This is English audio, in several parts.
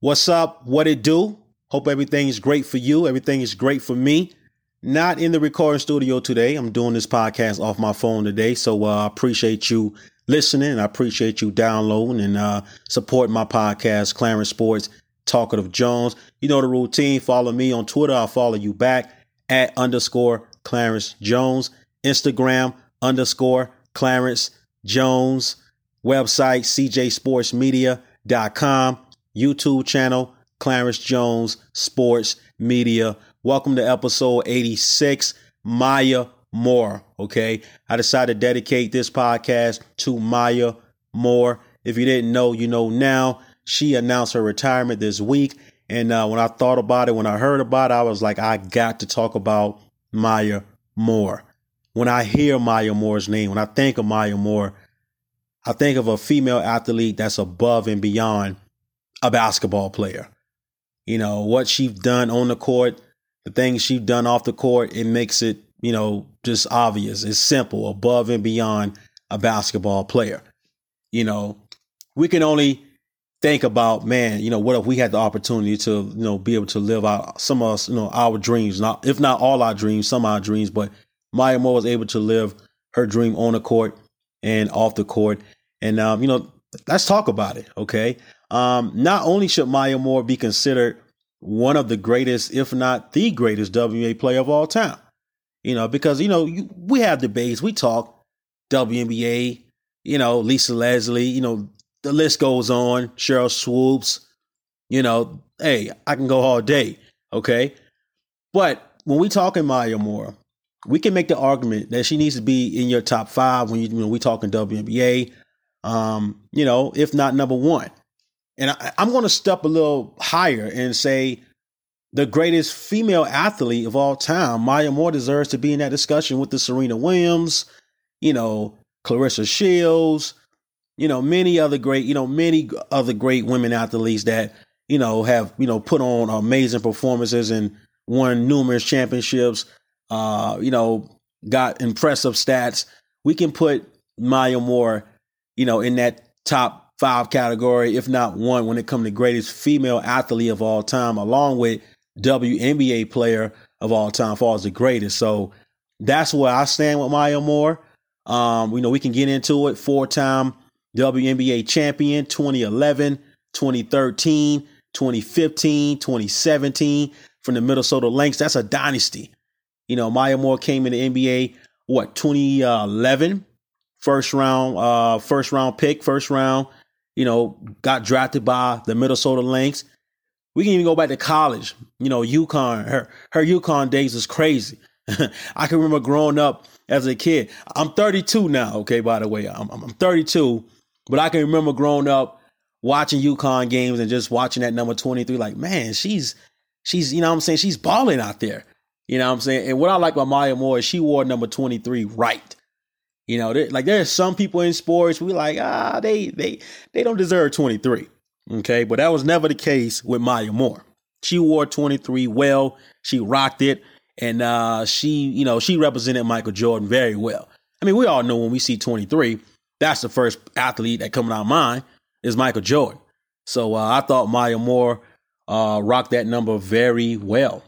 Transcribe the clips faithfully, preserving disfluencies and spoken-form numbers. What's up? What it do? Hope everything is great for you. Everything is great for me. Not in the recording studio today. I'm doing this podcast off my phone today. So uh, I appreciate you listening. I appreciate you downloading and uh, supporting my podcast, Clarence Sports Talkative Jones. You know the routine. Follow me on Twitter. I'll follow you back at underscore Clarence Jones. Instagram underscore Clarence Jones. Website C J sports media dot com. YouTube channel Clarence Jones Sports Media. Welcome to episode eighty-six, Maya Moore. Okay, I decided to dedicate this podcast to Maya Moore. If you didn't know, you know now. She announced her retirement this week. And uh, when I thought about it, when I heard about it, I was like, I got to talk about Maya Moore. When I hear Maya Moore's name, when I think of Maya Moore, I think of a female athlete that's above and beyond a basketball player. You know, what she's done on the court, the things she's done off the court, it makes it, you know, just obvious. It's simple, above and beyond a basketball player. You know, we can only think about, man, you know, what if we had the opportunity to, you know, be able to live out some of us, you know, our dreams, not if not all our dreams, some of our dreams, but Maya Moore was able to live her dream on the court and off the court. And, um, you know, let's talk about it. OK, um, not only should Maya Moore be considered one of the greatest, if not the greatest W N B A player of all time, you know, because, you know, you, we have debates. We talk W N B A, you know, Lisa Leslie, you know, the list goes on. Cheryl Swoops, you know, hey, I can go all day. OK, but when we talking Maya Moore, we can make the argument that she needs to be in your top five when you, you know, we talking W N B A. Um, you know, if not number one. And I, I'm going to step a little higher and say the greatest female athlete of all time, Maya Moore, deserves to be in that discussion with the Serena Williams, you know, Clarissa Shields, you know, many other great, you know, many other great women athletes that, you know, have, you know, put on amazing performances and won numerous championships, uh, you know, got impressive stats. We can put Maya Moore, you know, in that top five category, if not one, when it comes to greatest female athlete of all time, along with W N B A player of all time, falls the greatest. So that's where I stand with Maya Moore. Um, you know, we can get into it. Four-time W N B A champion, twenty eleven, twenty thirteen, twenty fifteen, twenty seventeen, from the Minnesota Lynx. That's a dynasty. You know, Maya Moore came in the N B A, what, twenty eleven? First round, uh, first round pick, first round, you know, got drafted by the Minnesota Lynx. We can even go back to college. You know, UConn, her, her UConn days is crazy. I can remember growing up as a kid. I'm thirty-two now. OK, by the way, I'm, I'm thirty-two, but I can remember growing up watching UConn games and just watching that number twenty-three. Like, man, she's she's, you know what I'm saying? She's balling out there. You know what I'm saying? And what I like about Maya Moore is she wore number twenty-three right. You know, like there's some people in sports we like, ah, they they they don't deserve twenty-three. OK, but that was never the case with Maya Moore. She wore twenty-three well. She rocked it. And uh, she, you know, she represented Michael Jordan very well. I mean, we all know when we see twenty-three, that's the first athlete that comes to our mind is Michael Jordan. So uh, I thought Maya Moore uh, rocked that number very well.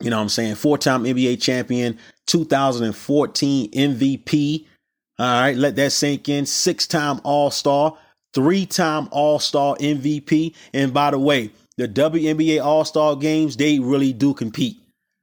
You know what I'm saying? Four time N B A champion, two thousand fourteen M V P. All right, let that sink in. Six-time All-Star, three-time All-Star M V P. And by the way, the W N B A All-Star games, they really do compete.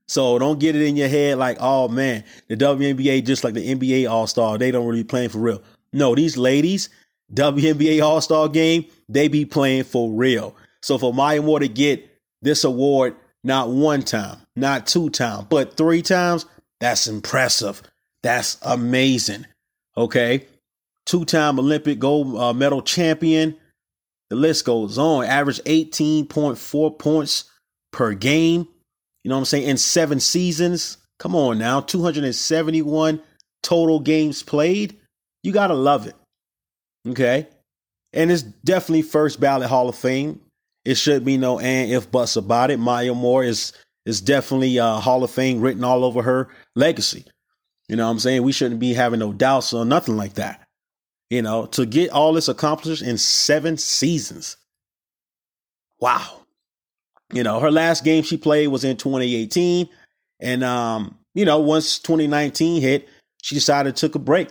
So don't get it in your head like, oh, man, the W N B A, just like the N B A All-Star, they don't really be playing for real. No, these ladies, W N B A All-Star game, they be playing for real. So for Maya Moore to get this award not one time, not two times, but three times, that's impressive. That's amazing. OK, two time Olympic gold uh, medal champion. The list goes on. Average eighteen point four points per game. You know what I'm saying? In seven seasons. Come on now. two hundred seventy-one total games played. You got to love it. OK, and it's definitely first ballot Hall of Fame. It should be no and if buts about it. Maya Moore is is definitely uh, Hall of Fame written all over her legacy. You know what I'm saying? We shouldn't be having no doubts or nothing like that. You know, to get all this accomplished in seven seasons. wow. You know, her last game she played was in twenty eighteen. And, um, you know, once twenty nineteen hit, she decided to take a break.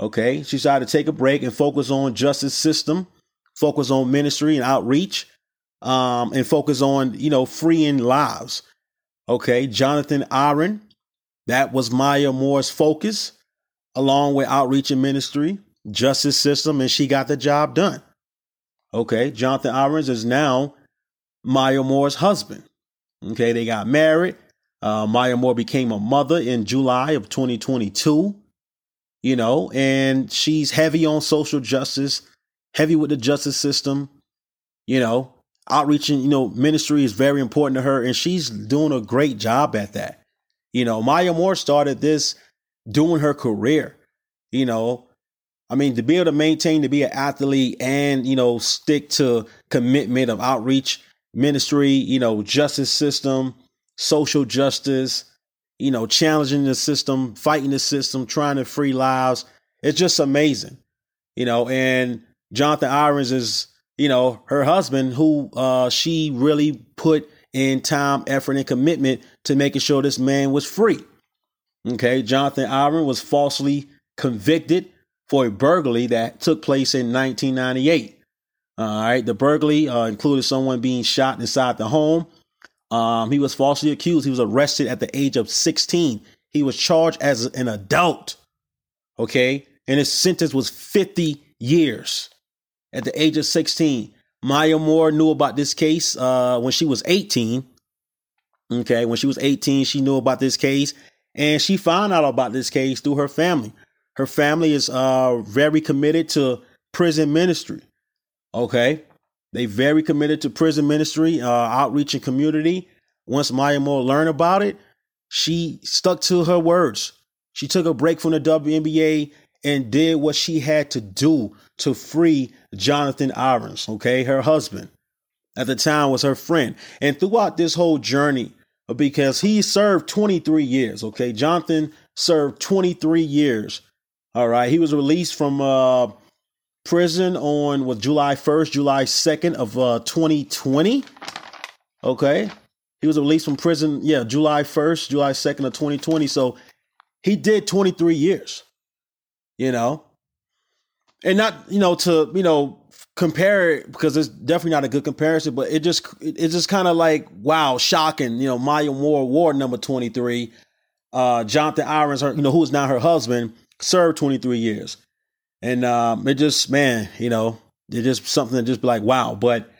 OK, she decided to take a break and focus on justice system, focus on ministry and outreach, um, and focus on, you know, freeing lives. OK, Jonathan Irons. That was Maya Moore's focus, along with outreach and ministry, justice system, and she got the job done. OK, Jonathan Irons is now Maya Moore's husband. OK, they got married. Uh, Maya Moore became a mother in July of twenty twenty-two, you know, and she's heavy on social justice, heavy with the justice system, you know, outreach and, you know, ministry is very important to her. And she's doing a great job at that. You know, Maya Moore started this doing her career, you know, I mean, to be able to maintain, to be an athlete and, you know, stick to commitment of outreach, ministry, you know, justice system, social justice, you know, challenging the system, fighting the system, trying to free lives. It's just amazing, you know, and Jonathan Irons is, you know, her husband, who uh, she really put in time, effort and commitment to making sure this man was free. OK, Jonathan Irons was falsely convicted for a burglary that took place in nineteen ninety-eight. All right. The burglary uh, included someone being shot inside the home. Um, he was falsely accused. He was arrested at the age of sixteen. He was charged as an adult. OK, and his sentence was fifty years at the age of sixteen. Maya Moore knew about this case uh, when she was eighteen. OK, when she was eighteen, she knew about this case and she found out about this case through her family. Her family is uh, very committed to prison ministry. OK. They very committed to prison ministry, uh, outreach and community. Once Maya Moore learned about it, she stuck to her words. She took a break from the W N B A and did what she had to do to free Jonathan Irons. OK, her husband at the time was her friend. And throughout this whole journey, because he served twenty-three years. OK, Jonathan served twenty-three years. All right. He was released from uh prison on was July first, July second of uh, twenty twenty. OK, he was released from prison. Yeah. July first, July second of twenty twenty. So he did twenty-three years, you know, and not, you know, to, you know, compare it because it's definitely not a good comparison, but it just it's just kind of like, wow, shocking. You know, Maya Moore wore number twenty-three. Uh, Jonathan Irons, her, you know, who is now her husband, served twenty-three years. And um, it just, man, you know, it's just something that just be like, wow. But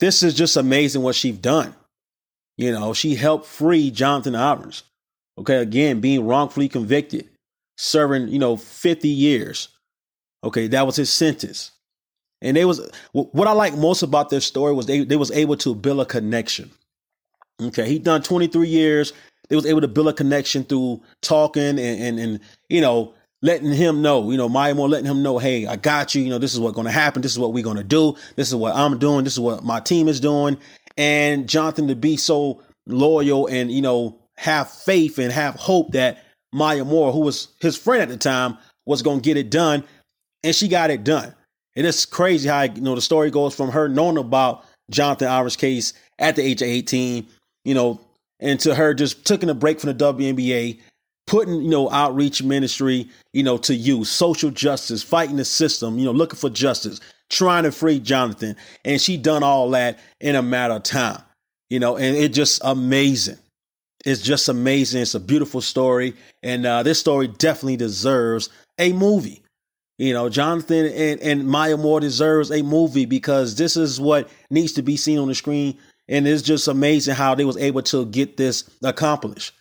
this is just amazing what she's done. You know, she helped free Jonathan Irons. OK, again, being wrongfully convicted, serving, you know, fifty years. OK, that was his sentence. And they was what I like most about this story was they, they was able to build a connection. OK, he done twenty-three years. They was able to build a connection through talking and, and, and you know, letting him know, you know, Maya Moore letting him know, hey, I got you. You know, this is what's going to happen. This is what we're going to do. This is what I'm doing. This is what my team is doing. And Jonathan to be so loyal and, you know, have faith and have hope that Maya Moore, who was his friend at the time, was going to get it done. And she got it done. And it's crazy how, you know, the story goes from her knowing about Jonathan Irons' case at the age of eighteen, you know, and to her just taking a break from the W N B A, putting, you know, outreach ministry, you know, to use social justice, fighting the system, you know, looking for justice, trying to free Jonathan. And she done all that in a matter of time, you know, and it's just amazing. It's just amazing. It's a beautiful story. And uh, this story definitely deserves a movie. You know, Jonathan and, and Maya Moore deserves a movie because this is what needs to be seen on the screen. And it's just amazing how they was able to get this accomplished.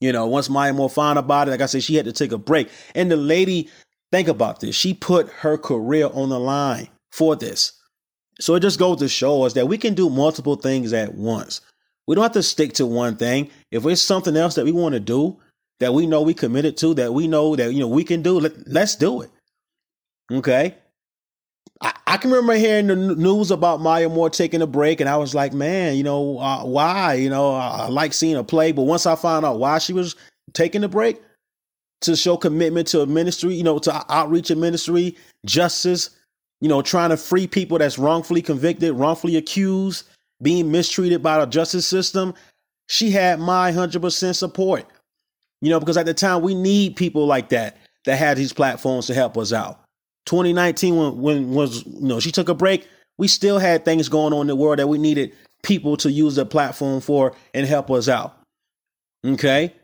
You know, once Maya Moore found about it, like I said, she had to take a break. And the lady, think about this. She put her career on the line for this. So it just goes to show us that we can do multiple things at once. We don't have to stick to one thing. If it's something else that we want to do, that we know we committed to, that we know that, you know, we can do, let, let's do it. OK, I, I can remember hearing the news about Maya Moore taking a break. And I was like, man, you know, uh, why? You know, I, I like seeing her play. But once I found out why she was taking a break to show commitment to ministry, you know, to outreach and ministry, justice, you know, trying to free people that's wrongfully convicted, wrongfully accused, being mistreated by the justice system. She had my one hundred percent support, you know, because at the time we need people like that that had these platforms to help us out. twenty nineteen, when when was you know she took a break, we still had things going on in the world that we needed people to use their platform for and help us out. Okay,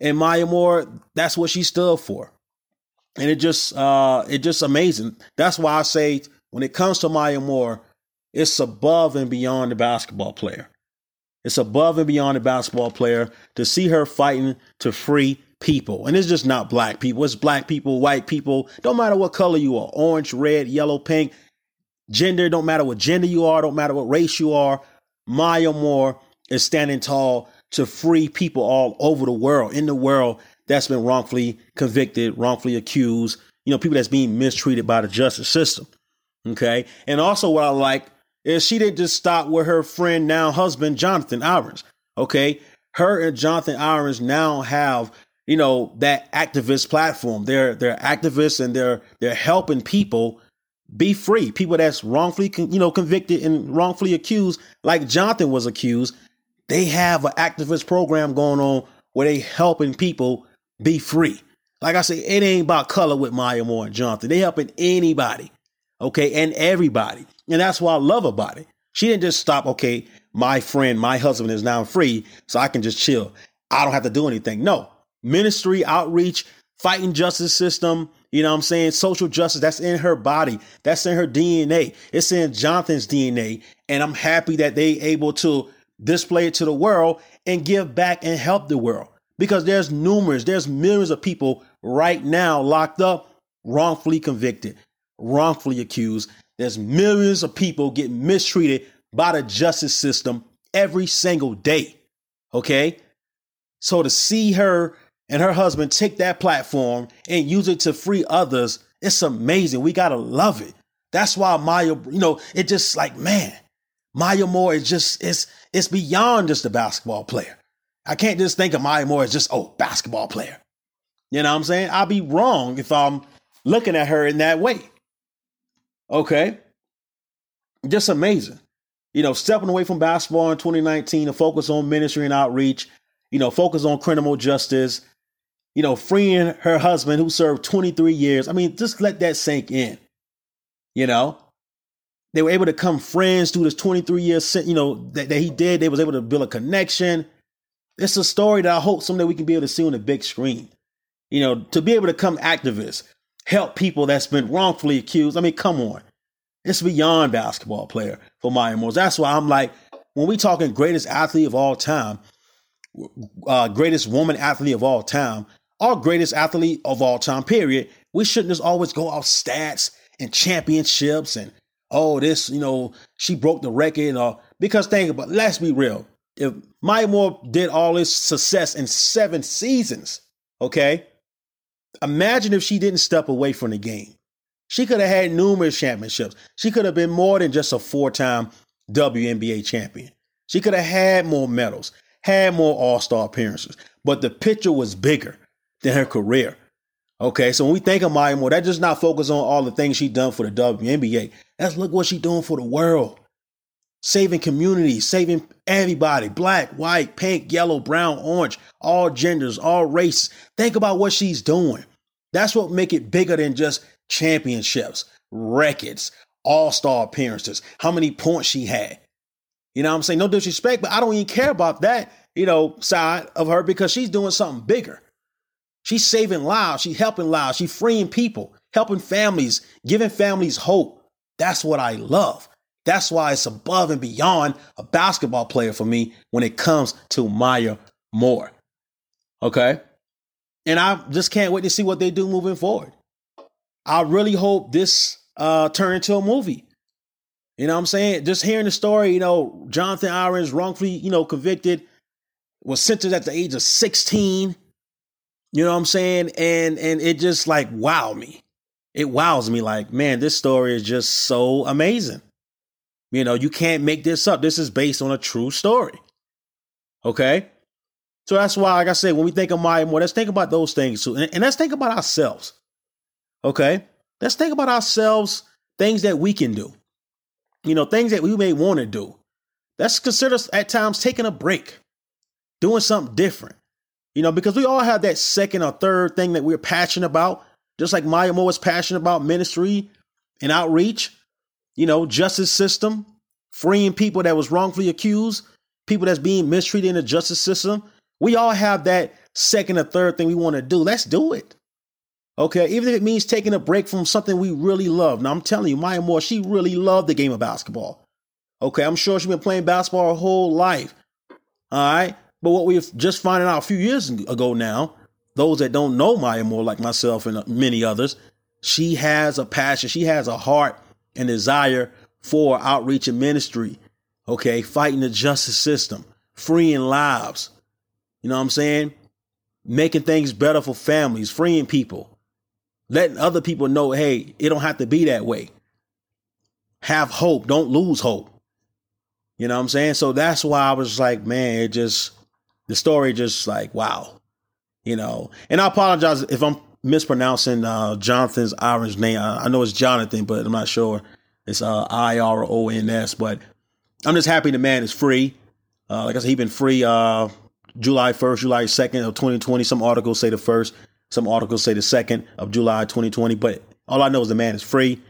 and Maya Moore, that's what she stood for, and it just uh, it just amazing. That's why I say when it comes to Maya Moore, it's above and beyond the basketball player. It's above and beyond the basketball player to see her fighting to free people. And it's just not black people. It's black people, white people. Don't matter what color you are, orange, red, yellow, pink, gender. Don't matter what gender you are. Don't matter what race you are. Maya Moore is standing tall to free people all over the world, in the world that's been wrongfully convicted, wrongfully accused, you know, people that's being mistreated by the justice system. OK. And also what I like is she didn't just stop with her friend, now husband, Jonathan Irons. OK, her and Jonathan Irons now have, you know, that activist platform. They're they're activists and they're they're helping people be free. People that's wrongfully, con- you know, convicted and wrongfully accused, like Jonathan was accused. They have an activist program going on where they helping people be free. Like I say, it ain't about color with Maya Moore and Jonathan. They helping anybody. OK, and everybody. And that's what I love about it. She didn't just stop. OK, my friend, my husband is now free, so I can just chill. I don't have to do anything. No. Ministry, outreach, fighting justice system. You know what I'm saying? Social justice. That's in her body. That's in her D N A. It's in Jonathan's D N A. And I'm happy that they able to display it to the world and give back and help the world, because there's numerous, there's millions of people right now locked up, wrongfully convicted, wrongfully accused. There's millions of people get mistreated by the justice system every single day. OK, so to see her and her husband take that platform and use it to free others, it's amazing. We got to love it. That's why Maya, you know, it just like, man, Maya Moore is just it's it's beyond just a basketball player. I can't just think of Maya Moore as just, oh, basketball player. You know what I'm saying? I'll be wrong if I'm looking at her in that way. OK. Just amazing. You know, stepping away from basketball in twenty nineteen to focus on ministry and outreach, you know, focus on criminal justice, you know, freeing her husband who served twenty-three years. I mean, just let that sink in. You know, they were able to come friends through this twenty-three year sentence, you know, that, that he did. They was able to build a connection. It's a story that I hope someday we can be able to see on the big screen, you know, to be able to come activists, help people that's been wrongfully accused. I mean, come on. It's beyond basketball player for Maya Moore. That's why I'm like, when we talking greatest athlete of all time, uh, greatest woman athlete of all time, our greatest athlete of all time, period, we shouldn't just always go off stats and championships and, oh, this, you know, she broke the record and all. Because think about, let's be real. If Maya Moore did all this success in seven seasons, okay, imagine if she didn't step away from the game. She could have had numerous championships. She could have been more than just a four-time W N B A champion. She could have had more medals, had more all-star appearances, but the picture was bigger than her career. Okay, so when we think of Maya Moore, that just not focus on all the things she done for the W N B A. That's look what she doing for the world. Saving communities, saving everybody, black, white, pink, yellow, brown, orange, all genders, all races. Think about what she's doing. That's what make it bigger than just championships, records, all-star appearances, how many points she had. You know what I'm saying? No disrespect, but I don't even care about that, you know, side of her, because she's doing something bigger. She's saving lives. She's helping lives. She's freeing people, helping families, giving families hope. That's what I love. That's why it's above and beyond a basketball player for me when it comes to Maya Moore. OK, and I just can't wait to see what they do moving forward. I really hope this uh, turn into a movie. You know what I'm saying? Just hearing the story, you know, Jonathan Irons wrongfully, you know, convicted, was sentenced at the age of sixteen. You know what I'm saying? And and it just like wow me. It wows me like, man, this story is just so amazing. You know, you can't make this up. This is based on a true story. OK, so that's why, like I said, when we think of Maya Moore, let's think about those things, too. And, and let's think about ourselves. OK, let's think about ourselves things that we can do, you know, things that we may want to do. That's considered at times taking a break, doing something different, you know, because we all have that second or third thing that we're passionate about. Just like Maya Moore was passionate about ministry and outreach, you know, justice system, freeing people that was wrongfully accused, people that's being mistreated in the justice system. We all have that second or third thing we want to do. Let's do it. Okay, even if it means taking a break from something we really love. Now, I'm telling you, Maya Moore, she really loved the game of basketball. Okay, I'm sure she's been playing basketball her whole life. All right, but what we've just finding out a few years ago now, those that don't know Maya Moore, like myself and many others, she has a passion. She has a heart and desire for outreach and ministry. Okay, fighting the justice system, freeing lives. You know what I'm saying? Making things better for families, freeing people. Letting other people know, hey, it don't have to be that way. Have hope. Don't lose hope. You know what I'm saying? So that's why I was like, man, it just, the story just like, wow. You know, and I apologize if I'm mispronouncing uh, Jonathan's Irons name. I, I know it's Jonathan, but I'm not sure. It's uh, I R O N S, but I'm just happy the man is free. Uh, like I said, he's been free uh, July first, July second of twenty twenty. Some articles say the first. Some articles say the second of July twenty twenty, but all I know is the man is free,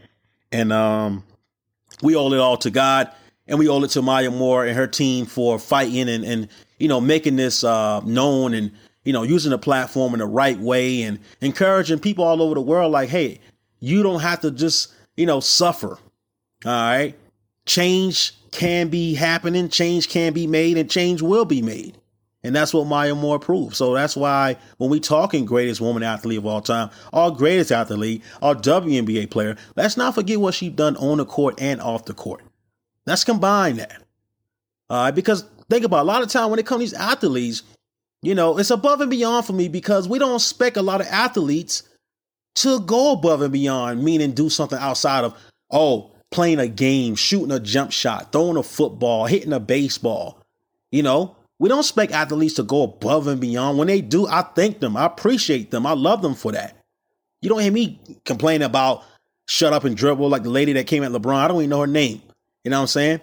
and um, we owe it all to God, and we owe it to Maya Moore and her team for fighting and, and you know, making this uh, known and, you know, using the platform in the right way and encouraging people all over the world like, hey, you don't have to just, you know, suffer, all right? Change can be happening, change can be made, and change will be made. And that's what Maya Moore proved. So that's why when we talking greatest woman athlete of all time, our greatest athlete, our W N B A player, let's not forget what she's done on the court and off the court. Let's combine that. All right, because think about it, a lot of time when it comes to these athletes, you know, it's above and beyond for me because we don't expect a lot of athletes to go above and beyond, meaning do something outside of, oh, playing a game, shooting a jump shot, throwing a football, hitting a baseball, you know. We don't expect athletes to go above and beyond. When they do, I thank them. I appreciate them. I love them for that. You don't hear me complain about shut up and dribble like the lady that came at LeBron. I don't even know her name. You know what I'm saying?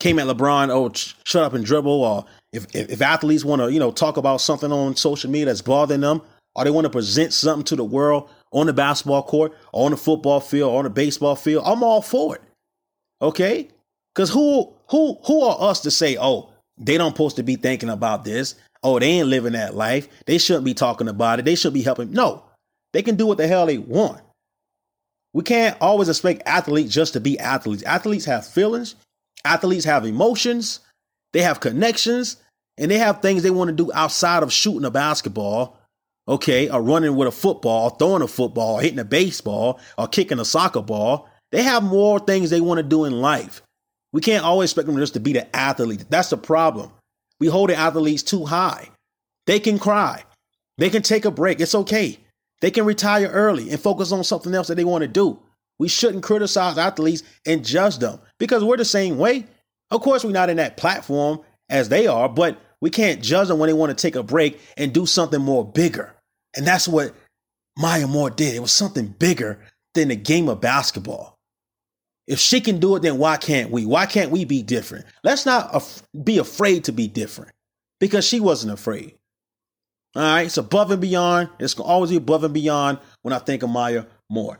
Came at LeBron, oh, shut up and dribble. Or if if, if athletes want to, you know, talk about something on social media that's bothering them, or they want to present something to the world on the basketball court, or on the football field, or on the baseball field, I'm all for it. Okay? Because who who who are us to say, oh, they don't supposed to be thinking about this. Oh, they ain't living that life. They shouldn't be talking about it. They should be helping. No, they can do what the hell they want. We can't always expect athletes just to be athletes. Athletes have feelings. Athletes have emotions. They have connections, and they have things they want to do outside of shooting a basketball. Okay, or running with a football, or throwing a football, or hitting a baseball, or kicking a soccer ball. They have more things they want to do in life. We can't always expect them just to be the athlete. That's the problem. We hold the athletes too high. They can cry. They can take a break. It's okay. They can retire early and focus on something else that they want to do. We shouldn't criticize athletes and judge them because we're the same way. Of course, we're not in that platform as they are, but we can't judge them when they want to take a break and do something more bigger. And that's what Maya Moore did. It was something bigger than the game of basketball. If she can do it, then why can't we? Why can't we be different? Let's not af- be afraid to be different because she wasn't afraid. All right. It's above and beyond. It's going to always be above and beyond when I think of Maya Moore.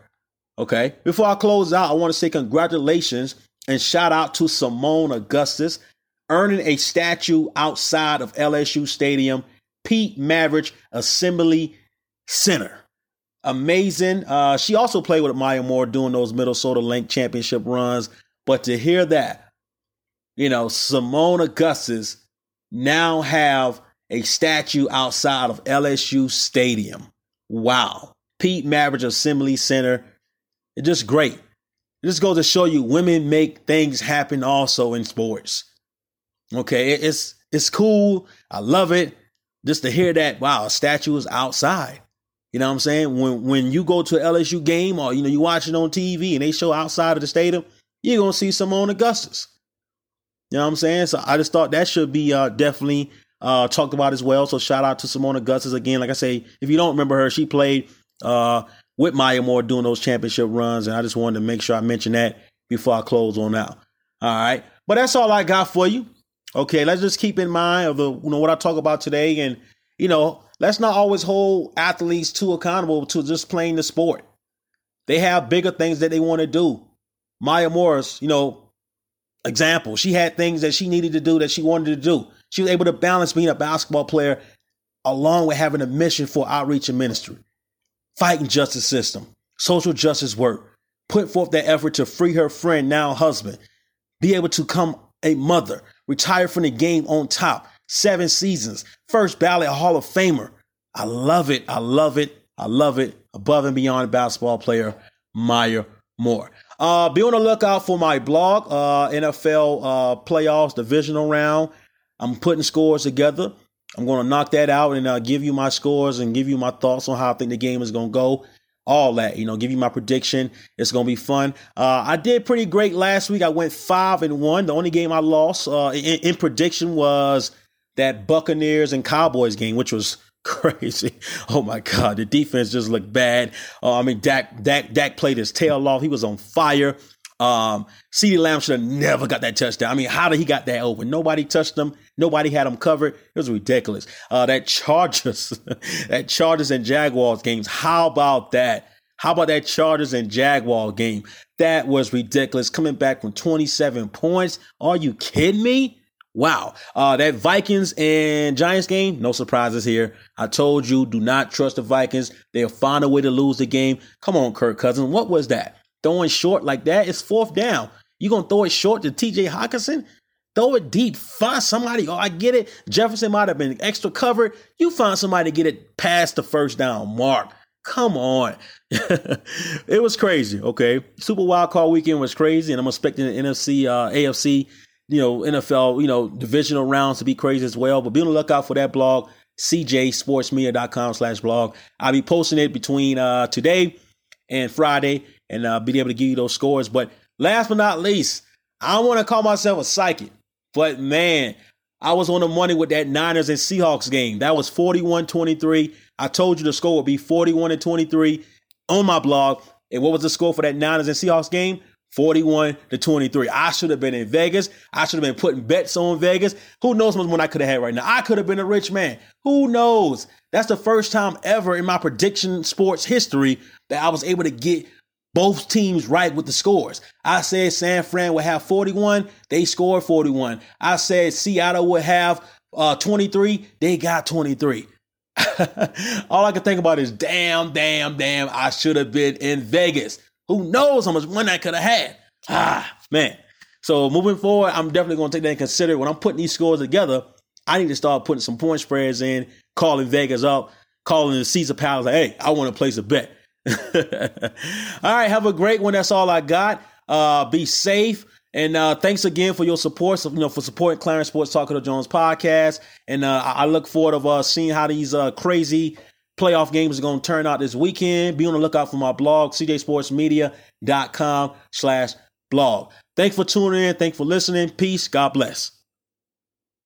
OK, before I close out, I want to say congratulations and shout out to Seimone Augustus, earning a statue outside of L S U Stadium, Pete Maravich Assembly Center. Amazing. Uh, she also played with Maya Moore doing those Minnesota Lynx championship runs. But to hear that, you know, Seimone Augustus now have a statue outside of L S U Stadium. Wow. Pete Maravich Assembly Center. It's just great. It just goes to show you women make things happen also in sports. Okay. It's, it's cool. I love it. Just to hear that, wow, a statue is outside. You know what I'm saying? When when you go to an L S U game or, you know, you watch it on T V and they show outside of the stadium, you're going to see Seimone Augustus. You know what I'm saying? So I just thought that should be uh, definitely uh, talked about as well. So shout out to Seimone Augustus again. Like I say, if you don't remember her, she played uh, with Maya Moore doing those championship runs. And I just wanted to make sure I mentioned that before I close on out. All right. But that's all I got for you. Okay. Let's just keep in mind of the, you know, what I talk about today. And, you know, let's not always hold athletes too accountable to just playing the sport. They have bigger things that they want to do. Maya Morris, you know, example, she had things that she needed to do that she wanted to do. She was able to balance being a basketball player along with having a mission for outreach and ministry, fighting justice system, social justice work, put forth that effort to free her friend, now husband, be able to become a mother, retire from the game on top, seven seasons, first ballot Hall of Famer. I love it. I love it. I love it. Above and beyond basketball player, Maya Moore. Uh, be on the lookout for my blog, uh, N F L uh, playoffs, divisional round. I'm putting scores together. I'm going to knock that out and uh, give you my scores and give you my thoughts on how I think the game is going to go. All that, you know, give you my prediction. It's going to be fun. Uh, I did pretty great last week. I went five and one. The only game I lost uh, in, in prediction was that Buccaneers and Cowboys game, which was crazy. Oh, my God. The defense just looked bad. Uh, I mean, Dak, Dak, Dak played his tail off. He was on fire. Um, CeeDee Lamb should have never got that touchdown. I mean, how did he got that open? Nobody touched him. Nobody had him covered. It was ridiculous. Uh, that Chargers, that Chargers and Jaguars games. How about that? How about that Chargers and Jaguar game? That was ridiculous. Coming back from twenty-seven points. Are you kidding me? Wow. Uh, that Vikings and Giants game. No surprises here. I told you, do not trust the Vikings. They'll find a way to lose the game. Come on, Kirk Cousins. What was that? Throwing short like that, it's fourth down. You're going to throw it short to T J Hockenson? Throw it deep. Find somebody. Oh, I get it. Jefferson might have been extra covered. You find somebody to get it past the first down mark. Come on. It was crazy, okay? Super Wild Card weekend was crazy, and I'm expecting the N F C, uh, A F C, you know, N F L, you know, divisional rounds to be crazy as well. But be on the lookout for that blog, c j sports media dot com slash blog. I'll be posting it between uh, today and Friday, and uh, be able to give you those scores. But last but not least, I want to call myself a psychic. But, man, I was on the money with that Niners and Seahawks game. That was forty-one twenty-three. I told you the score would be forty-one to twenty-three on my blog. And what was the score for that Niners and Seahawks game? forty-one to twenty-three. I should have been in Vegas. I should have been putting bets on Vegas. Who knows how much money I could have had right now? I could have been a rich man. Who knows? That's the first time ever in my prediction sports history that I was able to get both teams right with the scores. I said San Fran would have forty-one. They scored forty-one. I said Seattle would have uh, twenty-three. They got twenty-three. All I can think about is damn, damn, damn. I should have been in Vegas. Who knows how much money I could have had? Ah, man. So moving forward, I'm definitely going to take that and consider when I'm putting these scores together. I need to start putting some point spreads in, calling Vegas up, calling the Caesar Palace. Like, hey, I want to place a bet. All right. Have a great one. That's all I got. Uh, be safe. And uh, thanks again for your support, so, you know, for supporting Clarence Sports Talk of the Jones podcast. And uh, I look forward to uh, seeing how these uh, crazy playoff games are going to turn out this weekend. Be on the lookout for my blog, c j sports media dot com slash blog. Thanks for tuning in. Thanks for listening. Peace. God bless.